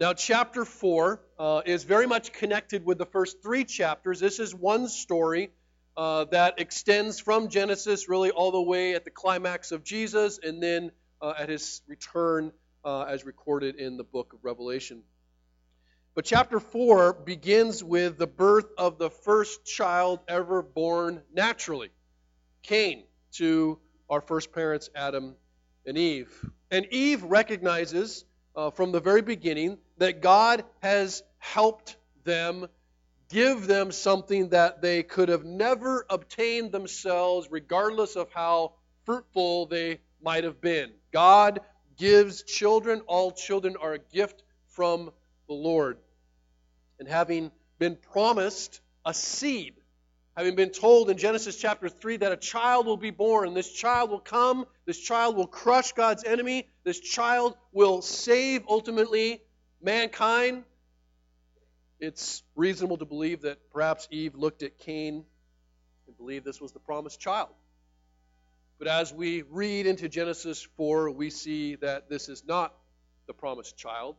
Now, chapter 4 is very much connected with the first three chapters. This is one story that extends from Genesis really all the way at the climax of Jesus and then at his return as recorded in the book of Revelation. But chapter 4 begins with the birth of the first child ever born naturally, Cain, to our first parents, Adam and Eve. And Eve recognizes from the very beginning that God has helped them, give them something that they could have never obtained themselves, regardless of how fruitful they might have been. God gives children. All children are a gift from the Lord. And having been promised a seed, having been told in Genesis chapter 3 that a child will be born, this child will come, this child will crush God's enemy, this child will save, ultimately, mankind. It's reasonable to believe that perhaps Eve looked at Cain and believed this was the promised child. But as we read into Genesis 4, we see that this is not the promised child.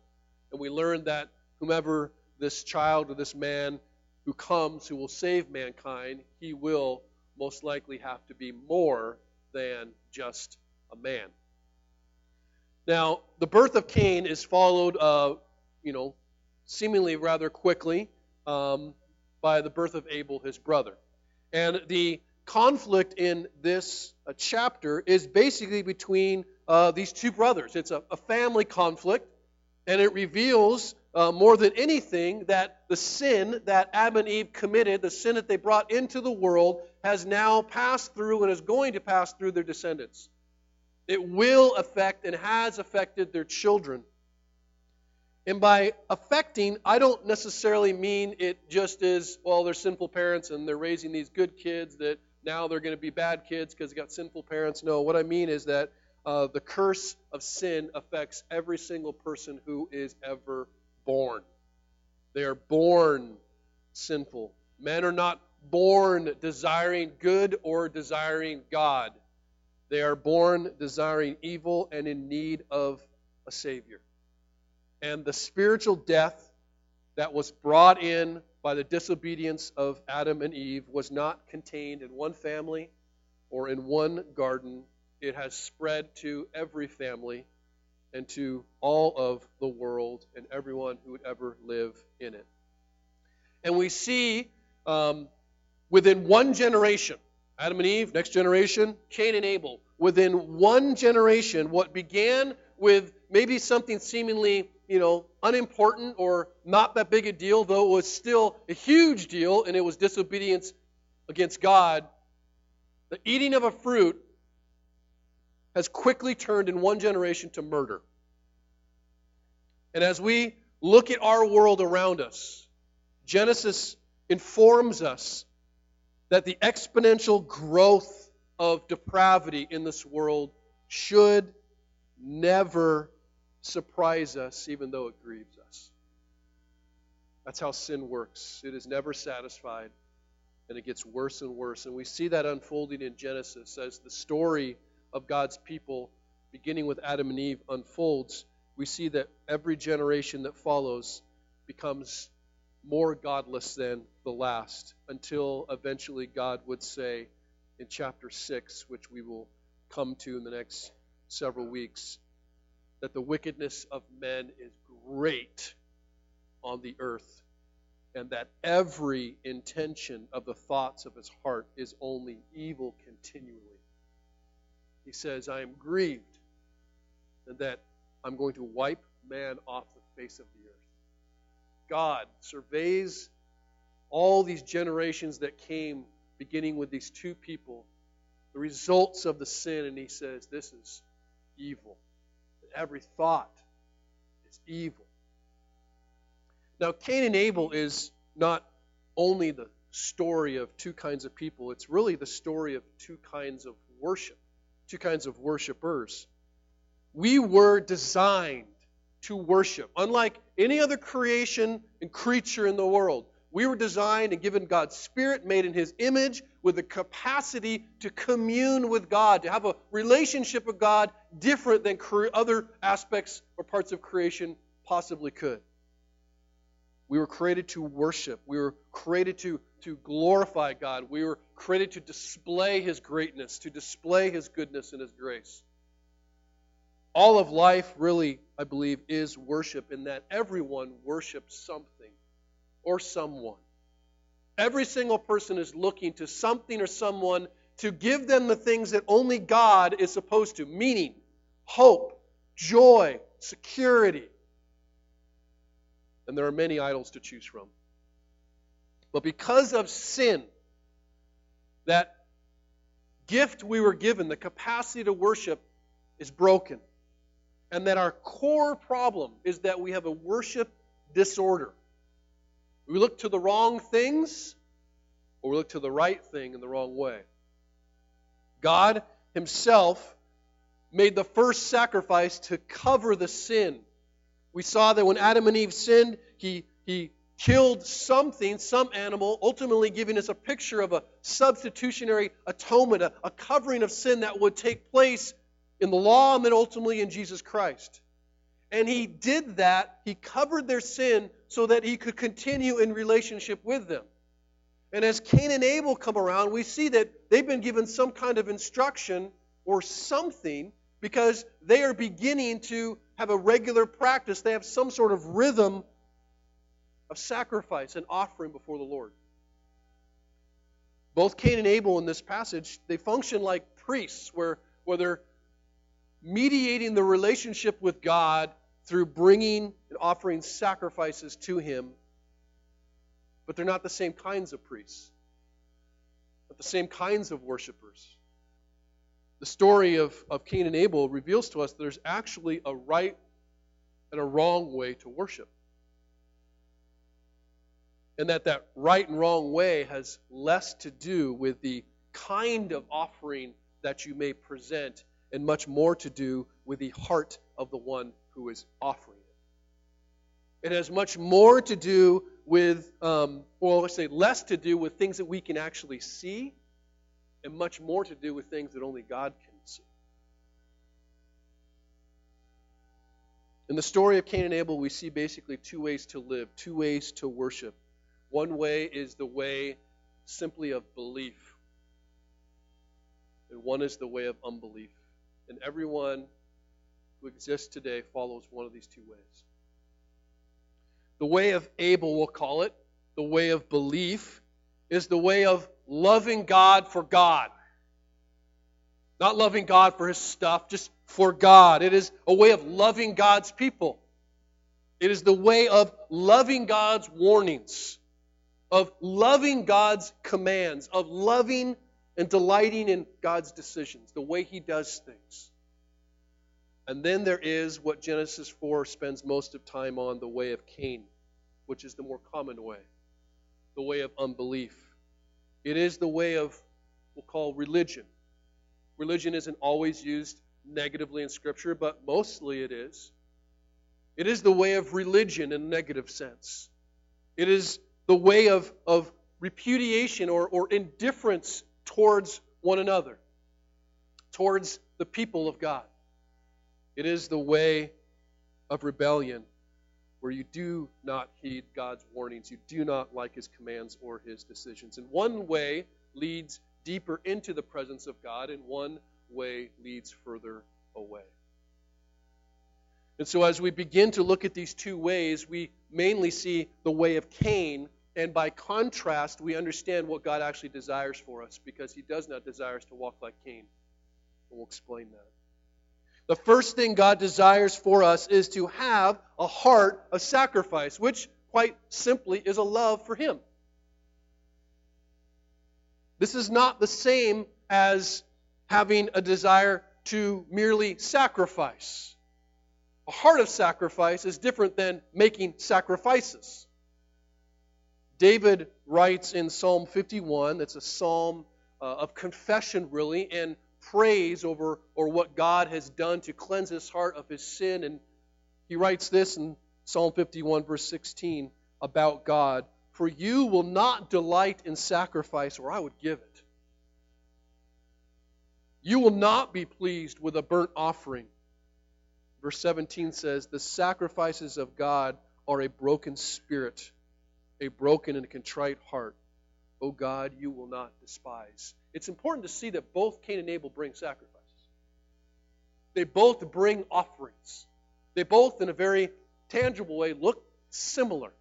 And we learn that whomever this child or this man who comes, who will save mankind, he will most likely have to be more than just a man. Now, the birth of Cain is followed, seemingly rather quickly by the birth of Abel, his brother. And the conflict in this chapter is basically between these two brothers. It's a family conflict, and it reveals more than anything that the sin that Adam and Eve committed, the sin that they brought into the world, has now passed through and is going to pass through their descendants. It will affect and has affected their children. And by affecting, I don't necessarily mean it just is, well, they're sinful parents and they're raising these good kids that now they're going to be bad kids because they got sinful parents. No, what I mean is that the curse of sin affects every single person who is ever born. They are born sinful. Men are not born desiring good or desiring God. They are born desiring evil and in need of a Savior. And the spiritual death that was brought in by the disobedience of Adam and Eve was not contained in one family or in one garden. It has spread to every family and to all of the world and everyone who would ever live in it. And we see within one generation, Adam and Eve, next generation, Cain and Abel. Within one generation, what began with maybe something seemingly, unimportant or not that big a deal, though it was still a huge deal, and it was disobedience against God, the eating of a fruit has quickly turned in one generation to murder. And as we look at our world around us, Genesis informs us that the exponential growth of depravity in this world should never surprise us, even though it grieves us. That's how sin works. It is never satisfied, and it gets worse and worse. And we see that unfolding in Genesis as the story of God's people, beginning with Adam and Eve, unfolds. We see that every generation that follows becomes more godless than the last, until eventually God would say in chapter 6, which we will come to in the next several weeks, that the wickedness of men is great on the earth, and that every intention of the thoughts of his heart is only evil continually. He says, I am grieved, and that I'm going to wipe man off the face of the earth. God surveys all these generations that came, beginning with these two people, the results of the sin, and he says, this is evil. Every thought is evil. Now, Cain and Abel is not only the story of two kinds of people, it's really the story of two kinds of worship, two kinds of worshipers. We were designed to worship. Unlike any other creation and creature in the world, we were designed and given God's Spirit, made in His image, with the capacity to commune with God, to have a relationship with God different than other aspects or parts of creation possibly could. We were created to worship. We were created to glorify God. We were created to display His greatness, to display His goodness and His grace. All of life really, I believe, is worship, in that everyone worships something or someone. Every single person is looking to something or someone to give them the things that only God is supposed to: meaning, hope, joy, security. And there are many idols to choose from. But because of sin, that gift we were given, the capacity to worship, is broken. And that our core problem is that we have a worship disorder. We look to the wrong things, or we look to the right thing in the wrong way. God Himself made the first sacrifice to cover the sin. We saw that when Adam and Eve sinned, he killed something, some animal, ultimately giving us a picture of a substitutionary atonement, a covering of sin that would take place in the law and then ultimately in Jesus Christ. And He did that. He covered their sin so that He could continue in relationship with them. And as Cain and Abel come around, we see that they've been given some kind of instruction or something, because they are beginning to have a regular practice. They have some sort of rhythm of sacrifice and offering before the Lord. Both Cain and Abel in this passage, they function like priests, where they're mediating the relationship with God through bringing and offering sacrifices to Him. But they're not the same kinds of priests, but the same kinds of worshipers. The story of Cain and Abel reveals to us that there's actually a right and a wrong way to worship. And that right and wrong way has less to do with the kind of offering that you may present and much more to do with the heart of the one who is offering it. It has much more to do with, less to do with things that we can actually see, and much more to do with things that only God can see. In the story of Cain and Abel, we see basically two ways to live, two ways to worship. One way is the way simply of belief, and one is the way of unbelief. And everyone who exists today follows one of these two ways. The way of Abel, we'll call it, the way of belief, is the way of loving God for God. Not loving God for His stuff, just for God. It is a way of loving God's people. It is the way of loving God's warnings, of loving God's commands, of loving and delighting in God's decisions, the way He does things. And then there is what Genesis 4 spends most of time on, the way of Cain, which is the more common way, the way of unbelief. It is the way of, we'll call, religion. Religion isn't always used negatively in Scripture, but mostly it is. It is the way of religion in a negative sense. It is the way of repudiation or indifference towards one another, towards the people of God. It is the way of rebellion, where you do not heed God's warnings, you do not like His commands or His decisions. And one way leads deeper into the presence of God, and one way leads further away. And so as we begin to look at these two ways, we mainly see the way of Cain, and by contrast, we understand what God actually desires for us, because He does not desire us to walk like Cain. And we'll explain that. The first thing God desires for us is to have a heart of sacrifice, which quite simply is a love for Him. This is not the same as having a desire to merely sacrifice. A heart of sacrifice is different than making sacrifices. David writes in Psalm 51, that's a psalm of confession really, and praise over or what God has done to cleanse his heart of his sin. And he writes this in Psalm 51, verse 16, about God: "For you will not delight in sacrifice, or I would give it. You will not be pleased with a burnt offering." Verse 17 says, "The sacrifices of God are a broken spirit, a broken and a contrite heart, O God, you will not despise. It's important to see that both Cain and Abel bring sacrifices. They both bring offerings. They both, in a very tangible way, look similar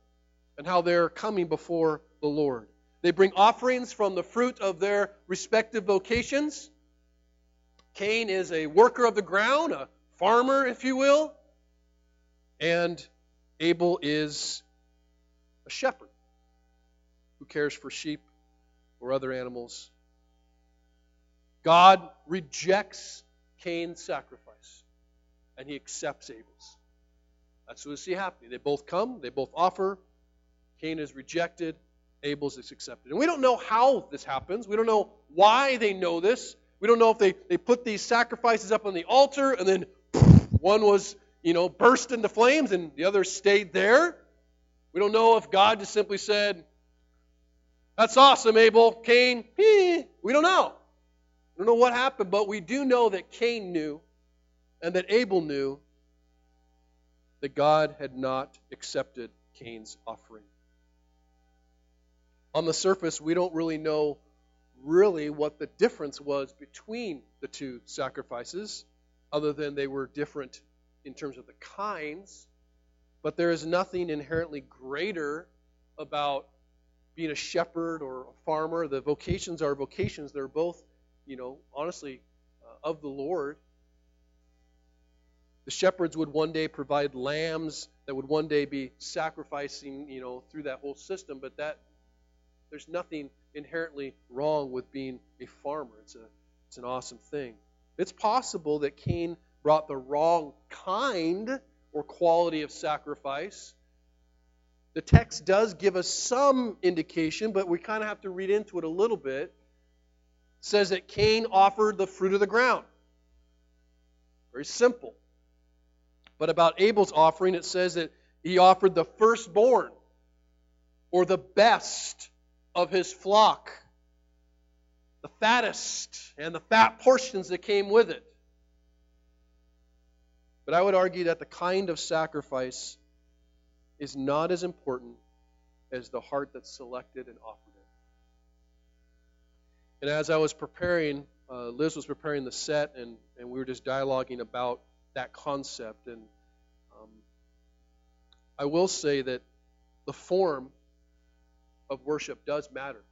in how they're coming before the Lord. They bring offerings from the fruit of their respective vocations. Cain is a worker of the ground, a farmer, if you will. And Abel is a shepherd who cares for sheep or other animals. God rejects Cain's sacrifice, and he accepts Abel's. That's what we see happening. They both come, they both offer. Cain is rejected, Abel's is accepted. And we don't know how this happens. We don't know why they know this. We don't know if they put these sacrifices up on the altar, and then one was, burst into flames, and the other stayed there. We don't know if God just simply said, "That's awesome, Abel, Cain." We don't know. We don't know what happened, but we do know that Cain knew and that Abel knew that God had not accepted Cain's offering. On the surface, we don't really know what the difference was between the two sacrifices, other than they were different in terms of the kinds. But there is nothing inherently greater about being a shepherd or a farmer. The vocations are vocations. They're both, honestly, of the Lord. The shepherds would one day provide lambs that would one day be sacrificing, through that whole system. But there's nothing inherently wrong with being a farmer. It's an awesome thing. It's possible that Cain brought the wrong kind or quality of sacrifice. The text does give us some indication, but we kind of have to read into it a little bit. It says that Cain offered the fruit of the ground. Very simple. But about Abel's offering, it says that he offered the firstborn or the best of his flock, the fattest and the fat portions that came with it. But I would argue that the kind of sacrifice is not as important as the heart that's selected and offered it. And as I was preparing, Liz was preparing the set, and we were just dialoguing about that concept. And I will say that the form of worship does matter.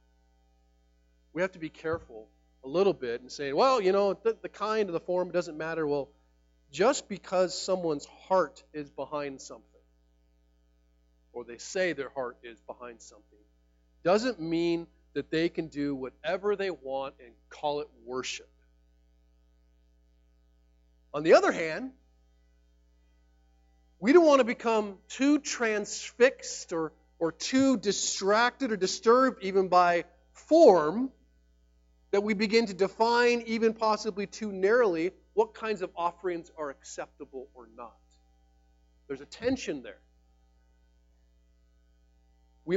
We have to be careful a little bit and say, the kind of the form doesn't matter. Well, just because someone's heart is behind something, or they say their heart is behind something, doesn't mean that they can do whatever they want and call it worship. On the other hand, we don't want to become too transfixed or too distracted or disturbed even by form that we begin to define even possibly too narrowly what kinds of offerings are acceptable or not. There's a tension there. We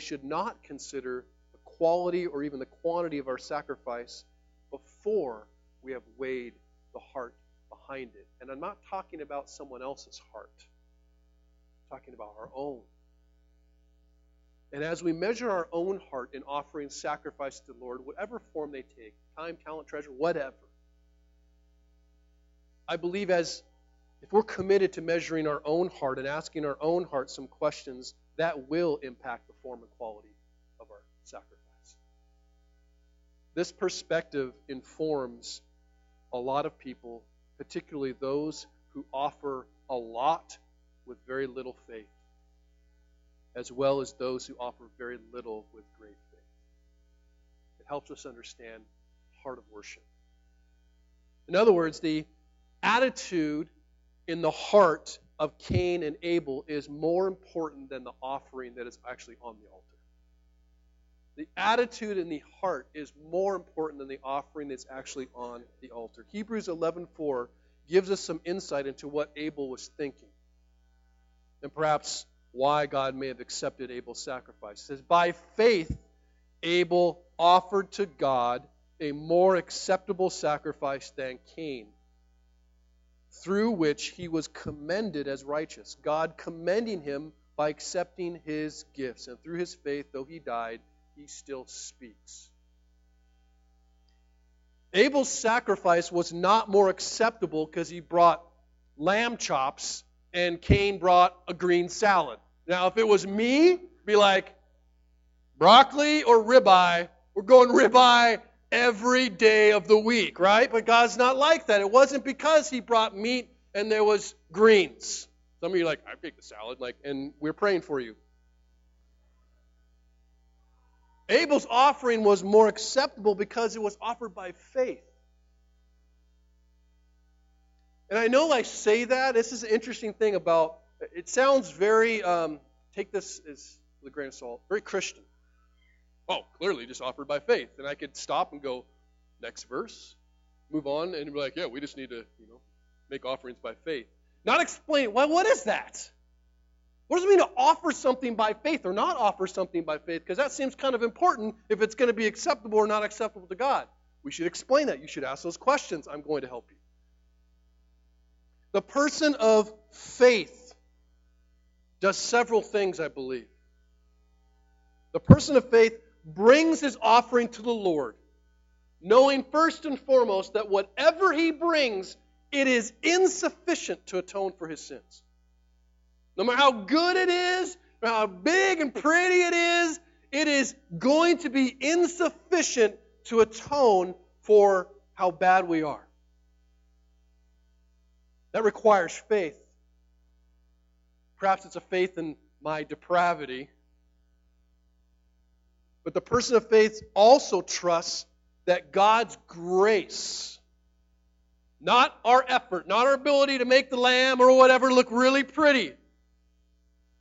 should not consider the quality or even the quantity of our sacrifice before we have weighed the heart behind it. And I'm not talking about someone else's heart. I'm talking about our own. And as we measure our own heart in offering sacrifice to the Lord, whatever form they take, time, talent, treasure, whatever, I believe if we're committed to measuring our own heart and asking our own heart some questions, that will impact the form and quality of our sacrifice. This perspective informs a lot of people, particularly those who offer a lot with very little faith, as well as those who offer very little with great faith. It helps us understand the heart of worship. In other words, the attitude in the heart of Cain and Abel is more important than the offering that is actually on the altar. The attitude in the heart is more important than the offering that's actually on the altar. Hebrews 11:4 gives us some insight into what Abel was thinking, and perhaps why God may have accepted Abel's sacrifice. It says, "By faith, Abel offered to God a more acceptable sacrifice than Cain, through which he was commended as righteous, God commending him by accepting his gifts. And through his faith, though he died, he still speaks. Abel's sacrifice was not more acceptable because he brought lamb chops and Cain brought a green salad. Now, if it was me, it'd be like, broccoli or ribeye, we're going ribeye every day of the week, right? But God's not like that. It wasn't because he brought meat and there was greens. Some of you are like, I picked the salad, and we're praying for you. Abel's offering was more acceptable because it was offered by faith. And I know I say that. This is an interesting thing about, it sounds very, take this as with a grain of salt, very Christian. Oh, clearly just offered by faith. And I could stop and go, next verse, move on, and be like, yeah, we just need to, make offerings by faith. Not explain, well, what is that? What does it mean to offer something by faith or not offer something by faith? Because that seems kind of important if it's going to be acceptable or not acceptable to God. We should explain that. You should ask those questions. I'm going to help you. The person of faith does several things, I believe. The person of faith brings his offering to the Lord, knowing first and foremost that whatever he brings, it is insufficient to atone for his sins. No matter how good it is, no matter how big and pretty it is going to be insufficient to atone for how bad we are. That requires faith. Perhaps it's a faith in my depravity. But the person of faith also trusts that God's grace, not our effort, not our ability to make the lamb or whatever look really pretty,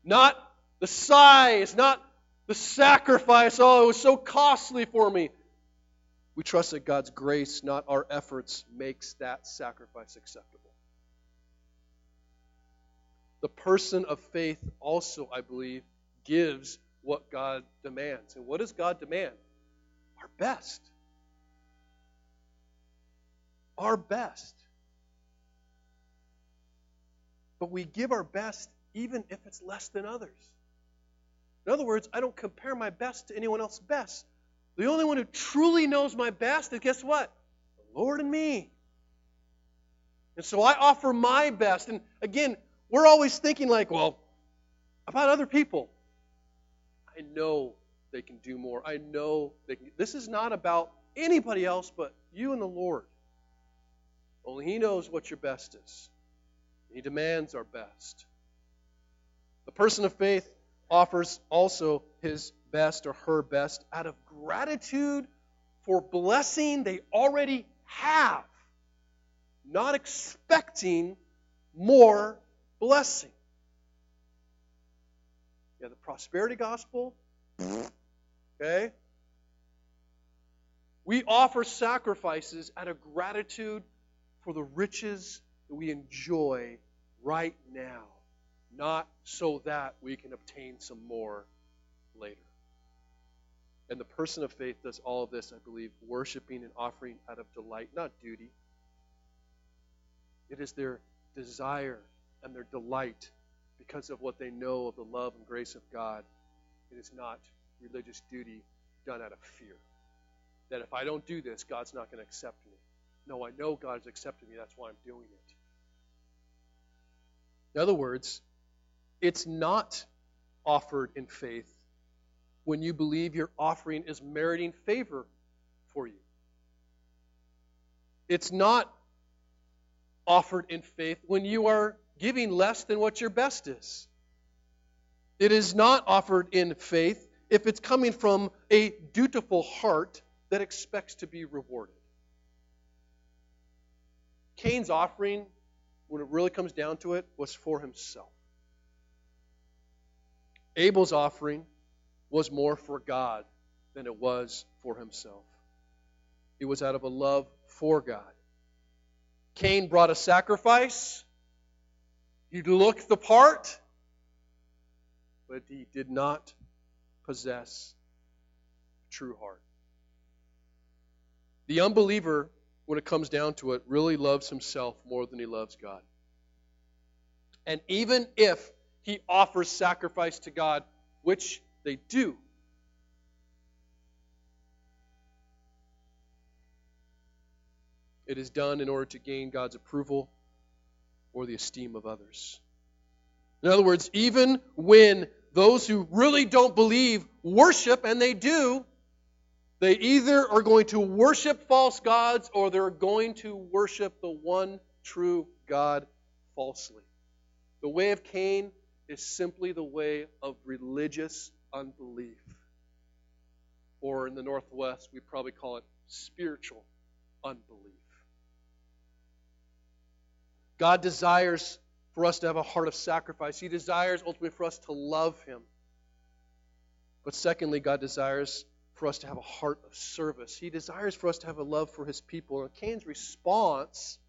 not the size, not the sacrifice, oh, it was so costly for me. We trust that God's grace, not our efforts, makes that sacrifice acceptable. The person of faith also, I believe, gives what God demands. And what does God demand? Our best. Our best. But we give our best even if it's less than others. In other words, I don't compare my best to anyone else's best. The only one who truly knows my best is, guess what? The Lord and me. And so I offer my best. And again, we're always thinking about other people. I know they can do more. I know they can. This is not about anybody else but you and the Lord. Only He knows what your best is. He demands our best. The person of faith offers also his best or her best out of gratitude for blessing they already have, not expecting more blessing. Yeah, the prosperity gospel, okay? We offer sacrifices out of gratitude for the riches that we enjoy right now, not so that we can obtain some more later. And the person of faith does all of this, I believe, worshiping and offering out of delight, not duty. It is their desire and their delight because of what they know of the love and grace of God. It is not religious duty done out of fear. That if I don't do this, God's not going to accept me. No, I know God has accepted me. That's why I'm doing it. In other words, it's not offered in faith when you believe your offering is meriting favor for you. It's not offered in faith when you are giving less than what your best is. It is not offered in faith if it's coming from a dutiful heart that expects to be rewarded. Cain's offering, when it really comes down to it, was for himself. Abel's offering was more for God than it was for himself. It was out of a love for God. Cain brought a sacrifice. He looked the part, but he did not possess a true heart. The unbeliever, when it comes down to it, really loves himself more than he loves God. And even if he offers sacrifice to God, which they do. It is done in order to gain God's approval or the esteem of others. In other words, even when those who really don't believe worship, and they do, they either are going to worship false gods or they're going to worship the one true God falsely. The way of Cain is simply the way of religious unbelief. Or in the Northwest, we probably call it spiritual unbelief. God desires for us to have a heart of sacrifice. He desires ultimately for us to love Him. But secondly, God desires for us to have a heart of service. He desires for us to have a love for His people. And Cain's response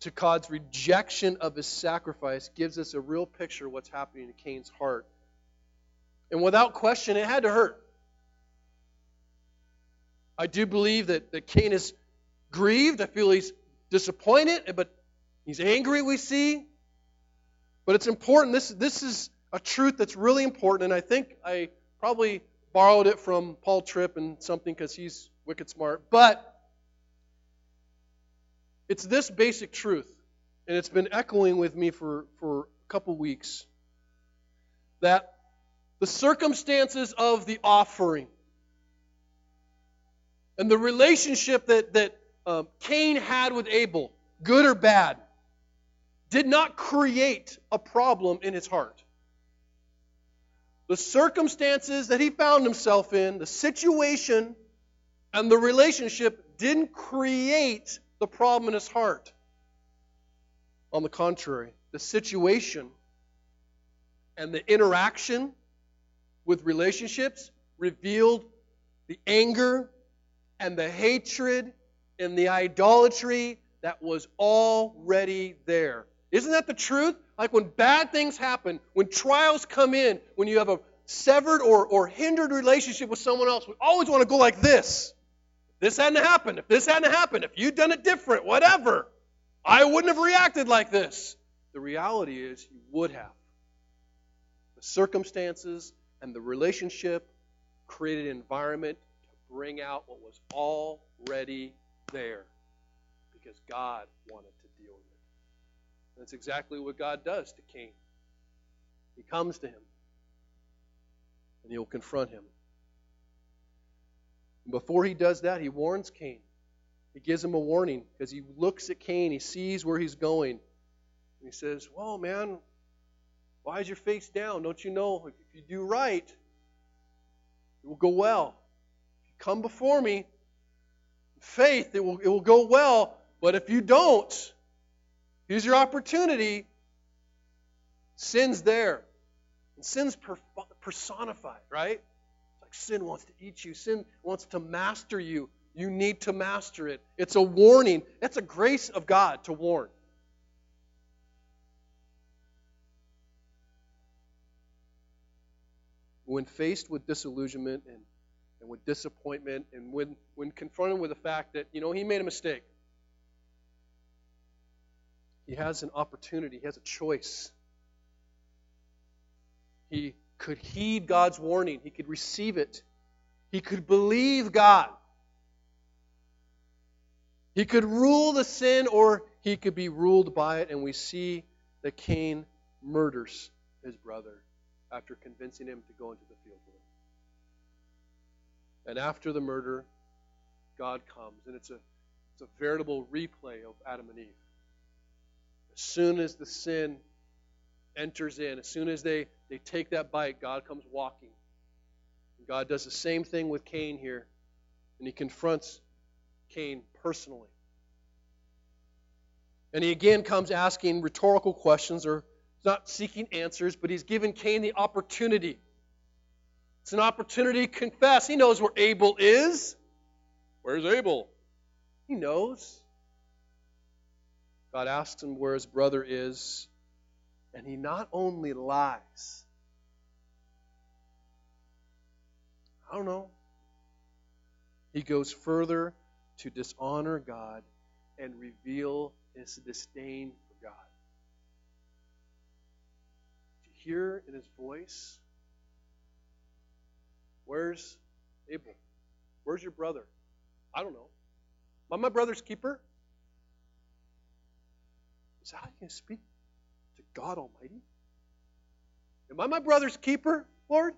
to God's rejection of his sacrifice gives us a real picture of what's happening in Cain's heart. And without question, it had to hurt. I do believe that Cain is grieved. I feel he's disappointed, but he's angry, we see. But it's important. This is a truth that's really important, and I think I probably borrowed it from Paul Tripp and something because he's wicked smart. But it's this basic truth, and it's been echoing with me for a couple weeks, that the circumstances of the offering and the relationship that Cain had with Abel, good or bad, did not create a problem in his heart. The circumstances that he found himself in, the situation, and the relationship didn't create the problem in his heart. On the contrary, the situation and the interaction with relationships revealed the anger and the hatred and the idolatry that was already there. Isn't that the truth? Like when bad things happen, when trials come in, when you have a severed or hindered relationship with someone else, we always want to go like this. This hadn't happened, if this hadn't happened, if you'd done it different, whatever, I wouldn't have reacted like this. The reality is you would have. The circumstances and the relationship created an environment to bring out what was already there because God wanted to deal with it. That's exactly what God does to Cain. He comes to him and he'll confront him. Before he does that, he warns Cain. He gives him a warning because he looks at Cain. He sees where he's going. And he says, well, man, why is your face down? Don't you know if you do right, it will go well. If you come before me in faith, it will go well. But if you don't, here's your opportunity. Sin's there. And sin's personified, right? Sin wants to eat you. Sin wants to master you. You need to master it. It's a warning. That's a grace of God to warn. When faced with disillusionment and with disappointment and when confronted with the fact that, he made a mistake, he has an opportunity. He has a choice. He could heed God's warning. He could receive it. He could believe God. He could rule the sin, or he could be ruled by it. And we see that Cain murders his brother after convincing him to go into the field with him. And after the murder, God comes. And it's a veritable replay of Adam and Eve. As soon as the sin enters in, as soon as they take that bite, God comes walking. And God does the same thing with Cain here, and he confronts Cain personally. And he again comes asking rhetorical questions, or he's not seeking answers, but he's given Cain the opportunity. It's an opportunity to confess. He knows where Abel is. Where's Abel? He knows. God asks him where his brother is. And he not only lies. I don't know. He goes further to dishonor God and reveal his disdain for God. hear in his voice? Where's Abel? Where's your brother? I don't know. Am I my brother's keeper? Is that how you speak to God Almighty? Am I my brother's keeper, Lord?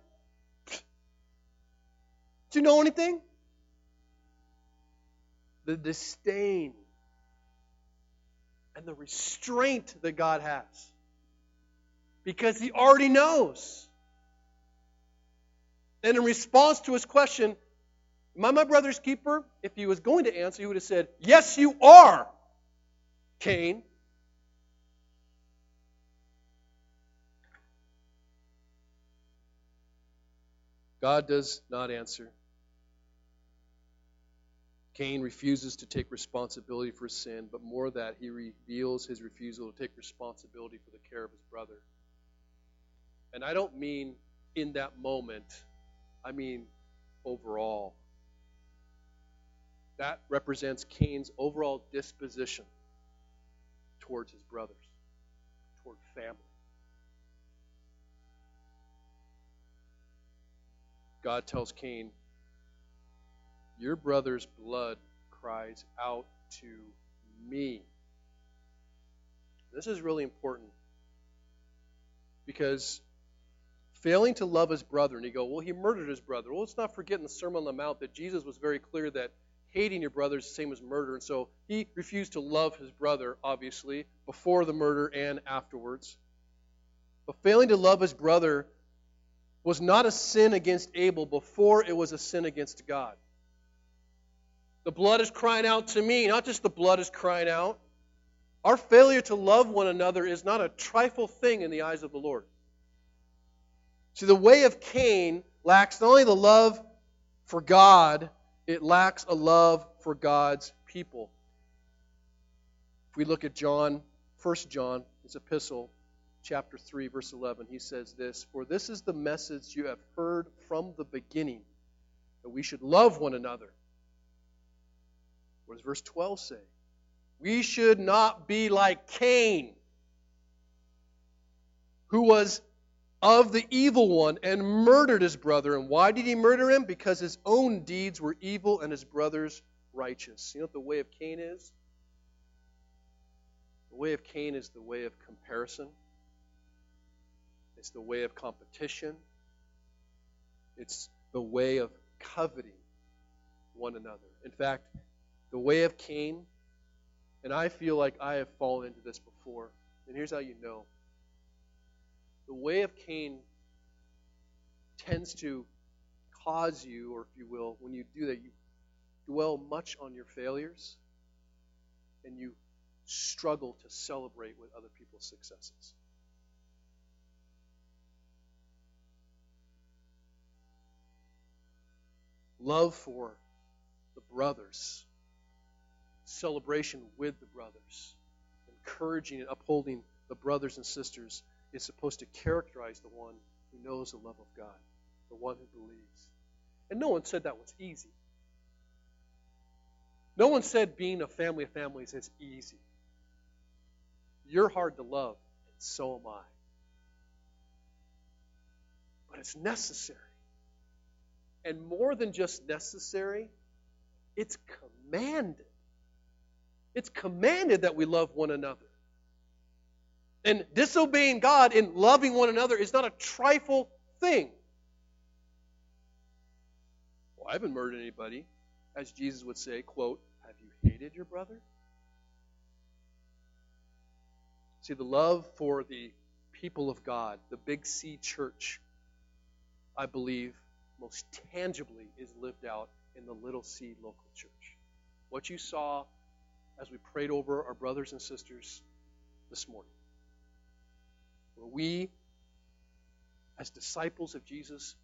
Do you know anything? The disdain and the restraint that God has, because he already knows. And in response to his question, am I my brother's keeper? If he was going to answer, he would have said, yes, you are, Cain. God does not answer. Cain refuses to take responsibility for sin, but more of that, he reveals his refusal to take responsibility for the care of his brother. And I don't mean in that moment. I mean overall. That represents Cain's overall disposition towards his brothers, toward family. God tells Cain, your brother's blood cries out to me. This is really important, because failing to love his brother, and you go, well, he murdered his brother. Well, let's not forget in the Sermon on the Mount that Jesus was very clear that hating your brother is the same as murder, and so he refused to love his brother, obviously, before the murder and afterwards. But failing to love his brother was not a sin against Abel before it was a sin against God. The blood is crying out to me, not just the blood is crying out. Our failure to love one another is not a trifle thing in the eyes of the Lord. See, the way of Cain lacks not only the love for God, it lacks a love for God's people. If we look at John, 1 John, his epistle, chapter 3, verse 11, he says this, for this is the message you have heard from the beginning, that we should love one another. What does verse 12 say? We should not be like Cain, who was of the evil one and murdered his brother. And why did he murder him? Because his own deeds were evil and his brother's righteous. You know what the way of Cain is? The way of Cain is the way of comparison. It's the way of competition. It's the way of coveting one another. In fact, the way of Cain, and I feel like I have fallen into this before, and here's how you know. The way of Cain tends to cause you, or if you will, when you do that, you dwell much on your failures, and you struggle to celebrate with other people's successes. Love for the brothers, celebration with the brothers, encouraging and upholding the brothers and sisters is supposed to characterize the one who knows the love of God, the one who believes. And no one said that was easy. No one said being a family of families is easy. You're hard to love, and so am I. But it's necessary. And more than just necessary, it's commanded. It's commanded that we love one another. And disobeying God in loving one another is not a trifle thing. Well, I haven't murdered anybody. As Jesus would say, quote, have you hated your brother? See, the love for the people of God, the Big C Church, I believe most tangibly is lived out in the Little C local church. What you saw as we prayed over our brothers and sisters this morning, where we, as disciples of Jesus,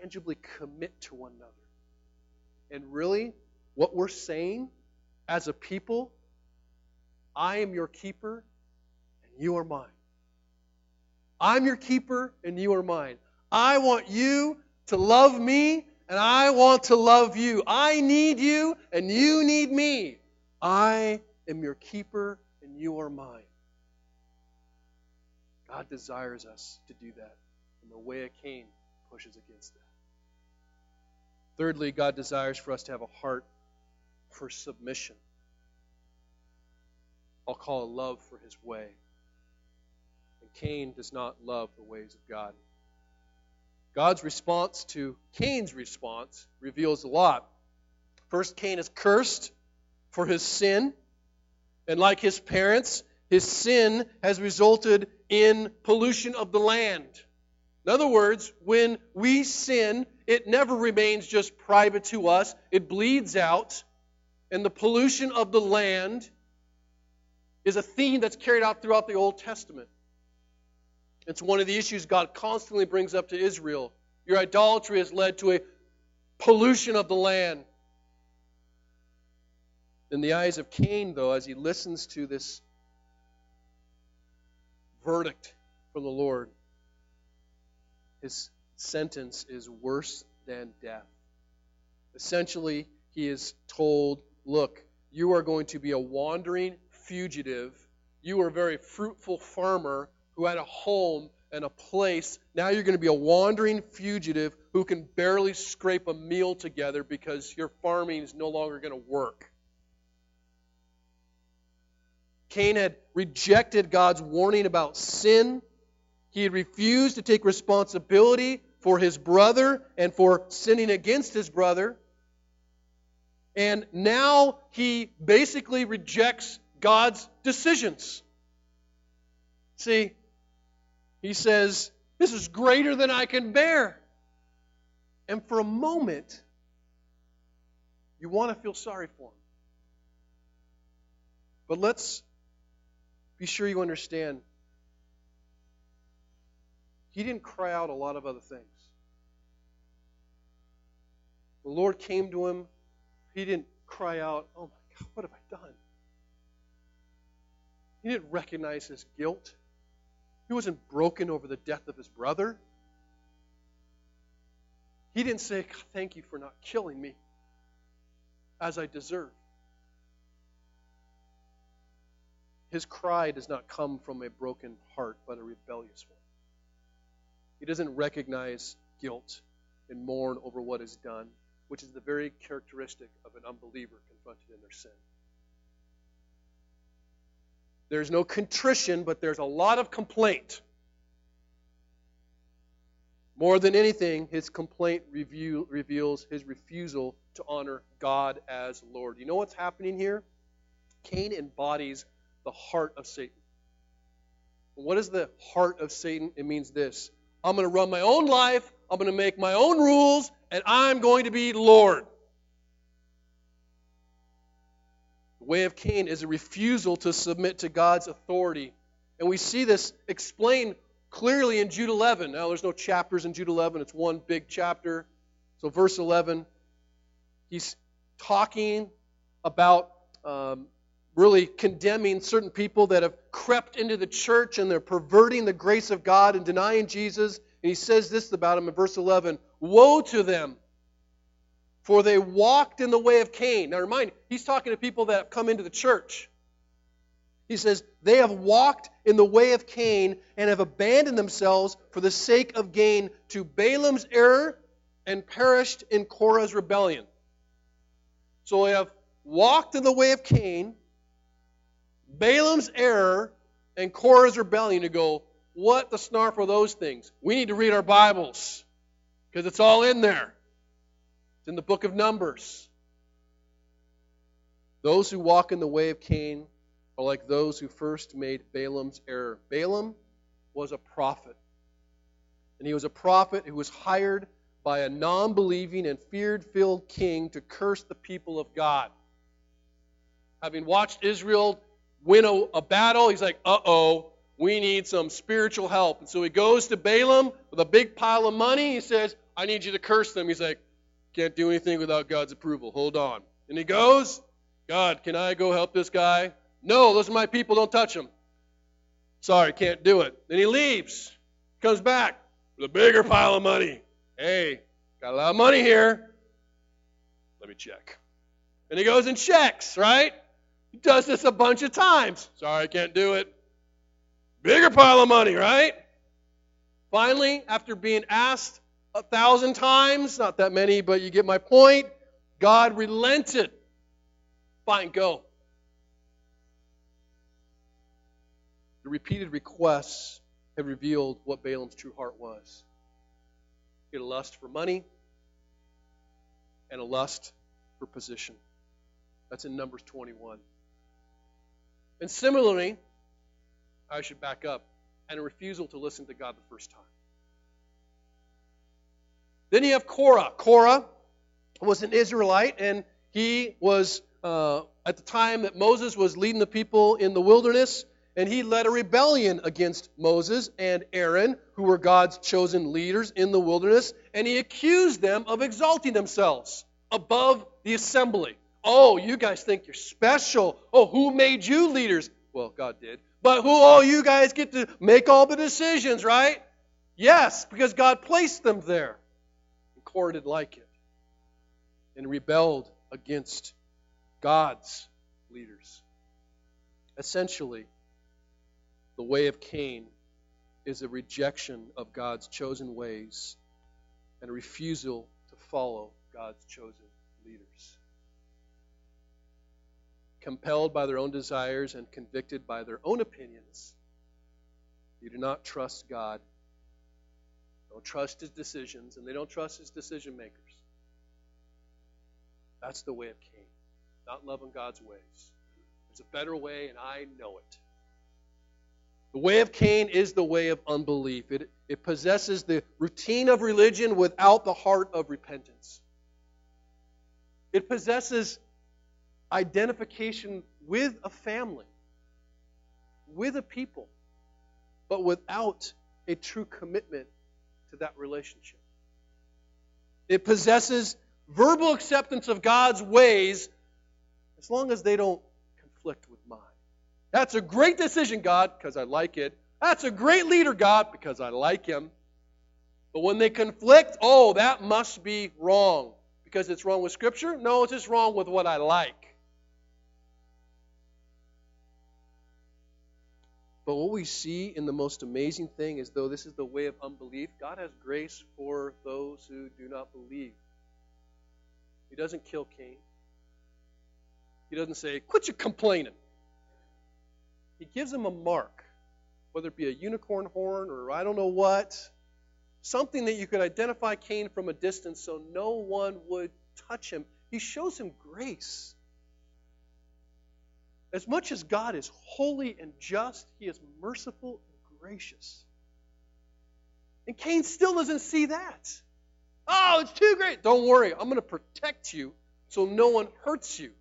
tangibly commit to one another. And really, what we're saying as a people, I am your keeper and you are mine. I'm your keeper and you are mine. I want you to love me and I want to love you. I need you and you need me. I am your keeper, and you are mine. God desires us to do that. And the way of Cain pushes against that. Thirdly, God desires for us to have a heart for submission. I'll call it love for his way. And Cain does not love the ways of God. God's response to Cain's response reveals a lot. First, Cain is cursed for his sin. And like his parents, his sin has resulted in pollution of the land. In other words, when we sin, it never remains just private to us. It bleeds out. And the pollution of the land is a theme that's carried out throughout the Old Testament. It's one of the issues God constantly brings up to Israel. Your idolatry has led to a pollution of the land. In the eyes of Cain, though, as he listens to this verdict from the Lord, his sentence is worse than death. Essentially, he is told, look, you are going to be a wandering fugitive. You were a very fruitful farmer who had a home and a place. Now you're going to be a wandering fugitive who can barely scrape a meal together because your farming is no longer going to work. Cain had rejected God's warning about sin. He had refused to take responsibility for his brother and for sinning against his brother. And now he basically rejects God's decisions. See, he says, this is greater than I can bear. And for a moment, you want to feel sorry for him. But let's be sure you understand, he didn't cry out a lot of other things. The Lord came to him. He didn't cry out, oh my God, what have I done? He didn't recognize his guilt. He wasn't broken over the death of his brother. He didn't say, God, thank you for not killing me as I deserve. His cry does not come from a broken heart, but a rebellious one. He doesn't recognize guilt and mourn over what is done, which is the very characteristic of an unbeliever confronted in their sin. There's no contrition, but there's a lot of complaint. More than anything, his complaint reveals his refusal to honor God as Lord. You know what's happening here? Cain embodies the heart of Satan. What is the heart of Satan? It means this. I'm going to run my own life, I'm going to make my own rules, and I'm going to be Lord. The way of Cain is a refusal to submit to God's authority. And we see this explained clearly in Jude 11. Now, there's no chapters in Jude 11. It's one big chapter. So verse 11, he's talking about really condemning certain people that have crept into the church and they're perverting the grace of God and denying Jesus. And he says this about him in verse 11, woe to them, for they walked in the way of Cain. Now remind you, he's talking to people that have come into the church. He says, they have walked in the way of Cain and have abandoned themselves for the sake of gain to Balaam's error and perished in Korah's rebellion. So they have walked in the way of Cain, Balaam's error, and Korah's rebellion. To go, what the snarf are those things? We need to read our Bibles because it's all in there. It's in the book of Numbers. Those who walk in the way of Cain are like those who first made Balaam's error. Balaam was a prophet. And he was a prophet who was hired by a non-believing and fear-filled king to curse the people of God. Having watched Israel win a battle, he's like, uh-oh, we need some spiritual help. And so he goes to Balaam with a big pile of money. He says, I need you to curse them. He's like, can't do anything without God's approval. Hold on. And he goes, God, can I go help this guy? No, those are my people. Don't touch them. Sorry, can't do it. Then he leaves. Comes back with a bigger pile of money. Hey, got a lot of money here. Let me check. And he goes and checks, right? Does this a bunch of times. Sorry, I can't do it. Bigger pile of money, right? Finally, after being asked 1,000 times, not that many, but you get my point, God relented. Fine, go. The repeated requests had revealed what Balaam's true heart was. He had a lust for money and a lust for position. That's in Numbers 21. And similarly, I should back up, and a refusal to listen to God the first time. Then you have Korah. Korah was an Israelite, and he was, at the time that Moses was leading the people in the wilderness, and he led a rebellion against Moses and Aaron, who were God's chosen leaders in the wilderness, and he accused them of exalting themselves above the assembly. Oh, you guys think you're special. Oh, who made you leaders? Well, God did. But who, oh, you guys get to make all the decisions, right? Yes, because God placed them there. And Korah didn't like it and rebelled against God's leaders. Essentially, the way of Cain is a rejection of God's chosen ways and a refusal to follow God's chosen leaders. Compelled by their own desires and convicted by their own opinions, they do not trust God, don't trust His decisions, and they don't trust His decision makers. That's the way of Cain, not loving God's ways. There's a better way, and I know it. The way of Cain is the way of unbelief. It possesses the routine of religion without the heart of repentance. It possesses identification with a family, with a people, but without a true commitment to that relationship. It possesses verbal acceptance of God's ways as long as they don't conflict with mine. That's a great decision, God, because I like it. That's a great leader, God, because I like him. But when they conflict, oh, that must be wrong. Because it's wrong with Scripture? No, it's just wrong with what I like. But what we see in the most amazing thing is, though this is the way of unbelief, God has grace for those who do not believe. He doesn't kill Cain. He doesn't say, quit your complaining. He gives him a mark, whether it be a unicorn horn or I don't know what, something that you could identify Cain from a distance so no one would touch him. He shows him grace. As much as God is holy and just, he is merciful and gracious. And Cain still doesn't see that. Oh, it's too great. Don't worry, I'm going to protect you so no one hurts you.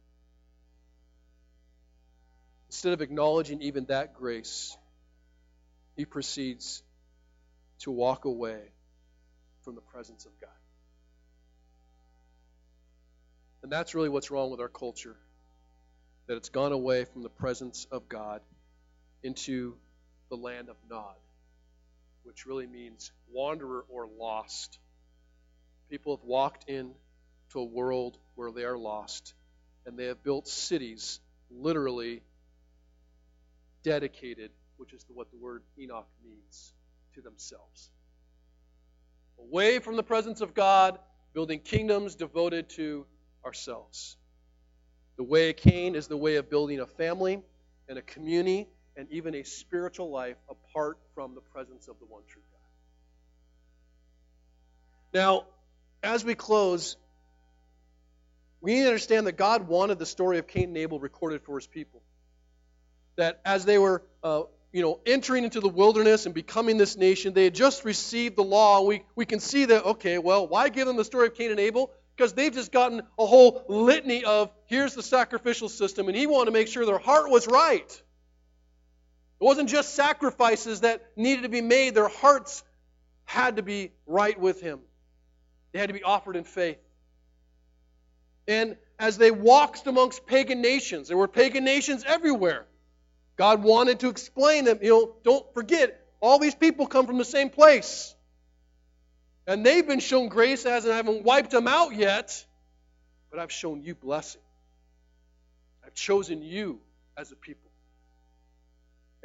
Instead of acknowledging even that grace, he proceeds to walk away from the presence of God. And that's really what's wrong with our culture, that it's gone away from the presence of God into the land of Nod, which really means wanderer or lost. People have walked into a world where they are lost, and they have built cities, literally dedicated, which is what the word Enoch means, to themselves. Away from the presence of God, building kingdoms devoted to ourselves. The way of Cain is the way of building a family and a community and even a spiritual life apart from the presence of the one true God. Now, as we close, we need to understand that God wanted the story of Cain and Abel recorded for his people. That as they were entering into the wilderness and becoming this nation, they had just received the law. We can see that, okay, well, why give them the story of Cain and Abel? Because they've just gotten a whole litany of, here's the sacrificial system, and he wanted to make sure their heart was right. It wasn't just sacrifices that needed to be made. Their hearts had to be right with him. They had to be offered in faith. And as they walked amongst pagan nations, there were pagan nations everywhere. God wanted to explain them, don't forget, all these people come from the same place. And they've been shown grace as, and I haven't wiped them out yet, but I've shown you blessing. I've chosen you as a people.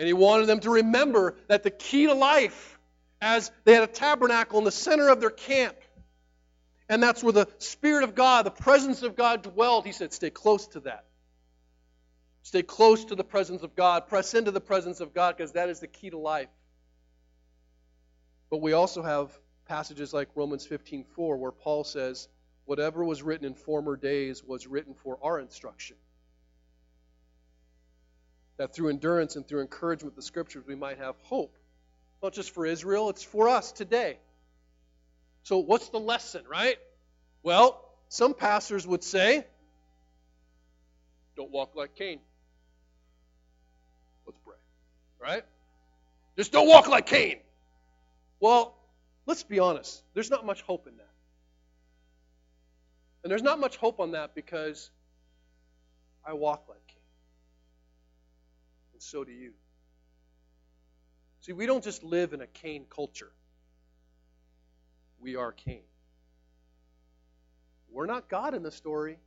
And he wanted them to remember that the key to life, as they had a tabernacle in the center of their camp, and that's where the Spirit of God, the presence of God dwelled. He said, stay close to that. Stay close to the presence of God. Press into the presence of God, because that is the key to life. But we also have passages like Romans 15:4, where Paul says, whatever was written in former days was written for our instruction, that through endurance and through encouragement of the Scriptures we might have hope. Not just for Israel, it's for us today. So what's the lesson, right? Well, some pastors would say, don't walk like Cain. Let's pray, right? Just don't walk like Cain. Well, let's be honest. There's not much hope in that. And there's not much hope on that, because I walk like Cain. And so do you. See, we don't just live in a Cain culture. We are Cain. We're not God in the story.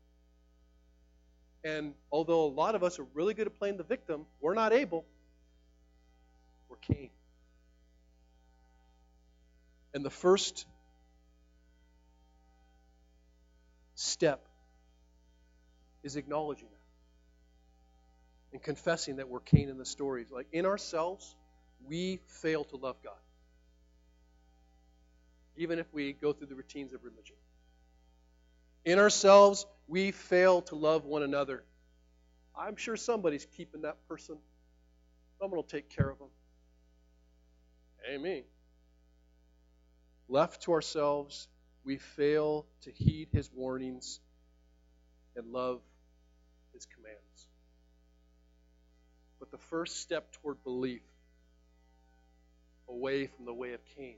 And although a lot of us are really good at playing the victim, we're not able. We're Cain. And the first step is acknowledging that and confessing that we're Cain in the stories. Like, in ourselves, we fail to love God, even if we go through the routines of religion. In ourselves, we fail to love one another. I'm sure somebody's keeping that person. Someone will take care of them. Amen. Left to ourselves, we fail to heed His warnings and love His commands. But the first step toward belief, away from the way of Cain,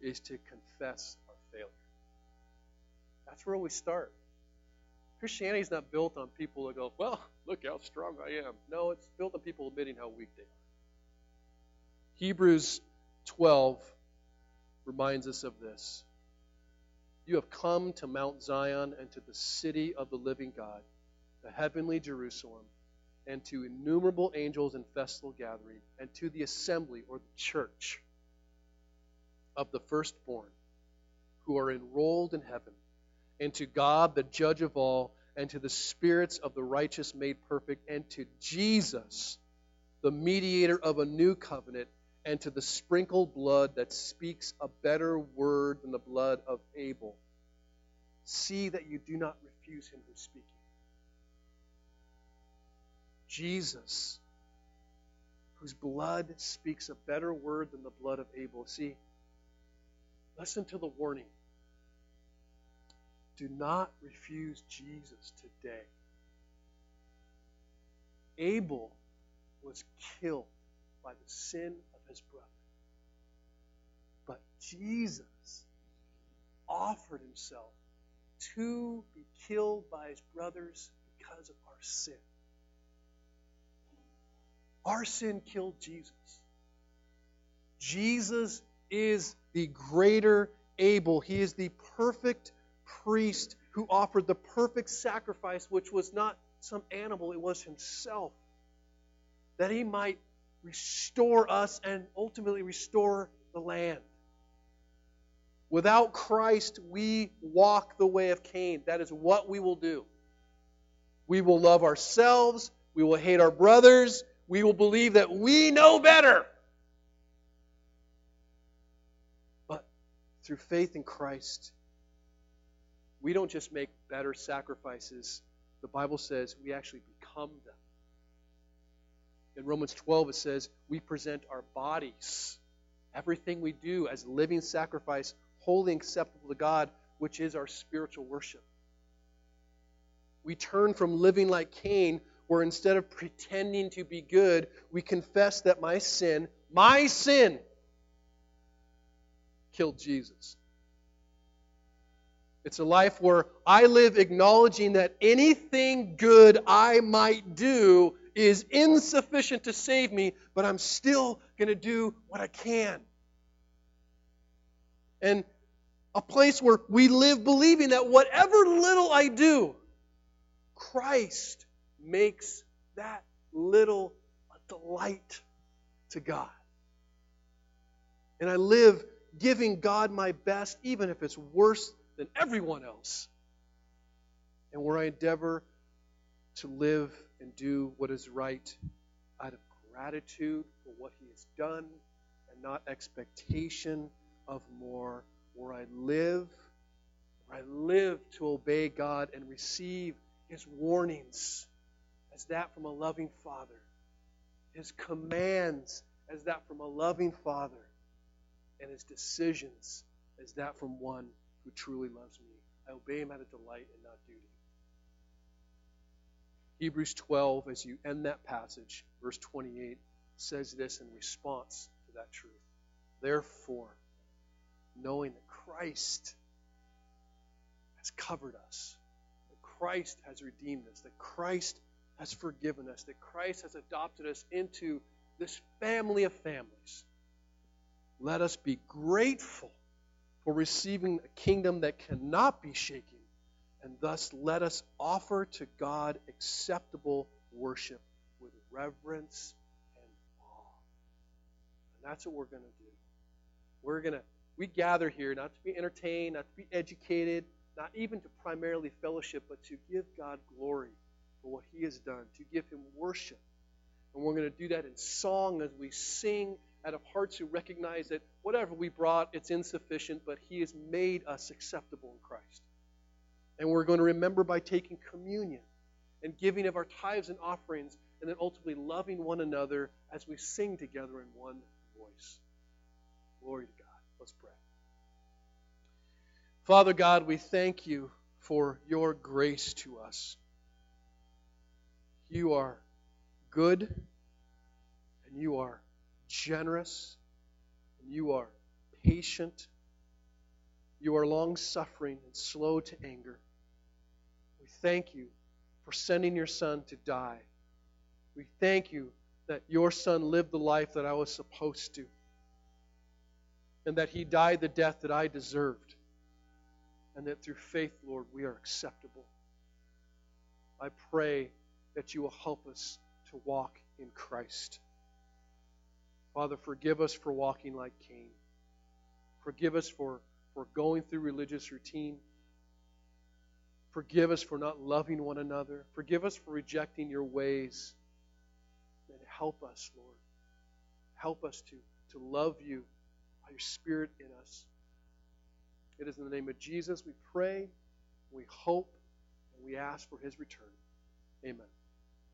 is to confess our failure. That's where we start. Christianity is not built on people that go, well, look how strong I am. No, it's built on people admitting how weak they are. Hebrews 12 reminds us of this. You have come to Mount Zion and to the city of the living God, the heavenly Jerusalem, and to innumerable angels in festal gathering, and to the assembly or the church of the firstborn who are enrolled in heaven, and to God the judge of all, and to the spirits of the righteous made perfect, and to Jesus the mediator of a new covenant, and to the sprinkled blood that speaks a better word than the blood of Abel. See that you do not refuse Him who's speaking. Jesus, whose blood speaks a better word than the blood of Abel. See, listen to the warning. Do not refuse Jesus today. Abel was killed by the sin of his brother. But Jesus offered Himself to be killed by His brothers because of our sin. Our sin killed Jesus. Jesus is the greater Abel. He is the perfect priest who offered the perfect sacrifice, which was not some animal, it was Himself, that He might restore us and ultimately restore the land. Without Christ, we walk the way of Cain. That is what we will do. We will love ourselves. We will hate our brothers. We will believe that we know better. But through faith in Christ, we don't just make better sacrifices. The Bible says we actually become them. In Romans 12, it says we present our bodies, everything we do, as living sacrifice, holy and acceptable to God, which is our spiritual worship. We turn from living like Cain, where instead of pretending to be good, we confess that my sin, killed Jesus. It's a life where I live acknowledging that anything good I might do is insufficient to save me, but I'm still going to do what I can. And a place where we live believing that whatever little I do, Christ makes that little a delight to God. And I live giving God my best, even if it's worse than everyone else. And where I endeavor to live and do what is right out of gratitude for what He has done and not expectation of more, where I live to obey God and receive His warnings as that from a loving Father, His commands as that from a loving Father, and His decisions as that from one who truly loves me. I obey Him out of delight and not duty. Hebrews 12, as you end that passage, verse 28, says this in response to that truth. Therefore, knowing that Christ has covered us, that Christ has redeemed us, that Christ has forgiven us, that Christ has adopted us into this family of families, let us be grateful for receiving a kingdom that cannot be shaken, and thus let us offer to God acceptable worship with reverence and awe. And that's what we're going to do. We gather here not to be entertained, not to be educated, not even to primarily fellowship, but to give God glory for what He has done, to give Him worship. And we're going to do that in song as we sing out of hearts who recognize that whatever we brought, it's insufficient, but He has made us acceptable in Christ. And we're going to remember by taking communion and giving of our tithes and offerings, and then ultimately loving one another as we sing together in one voice. Glory to God. Let's pray. Father God, we thank You for Your grace to us. You are good, and You are generous, and You are patient. You are long-suffering and slow to anger. We thank You for sending Your Son to die. We thank You that Your Son lived the life that I was supposed to, and that He died the death that I deserved, and that through faith, Lord, we are acceptable. I pray that You will help us to walk in Christ. Father, forgive us for walking like Cain. Forgive us for going through religious routine. Forgive us for not loving one another. Forgive us for rejecting Your ways. And help us, Lord. Help us to love You by Your Spirit in us. It is in the name of Jesus we pray, we hope, and we ask for His return. Amen.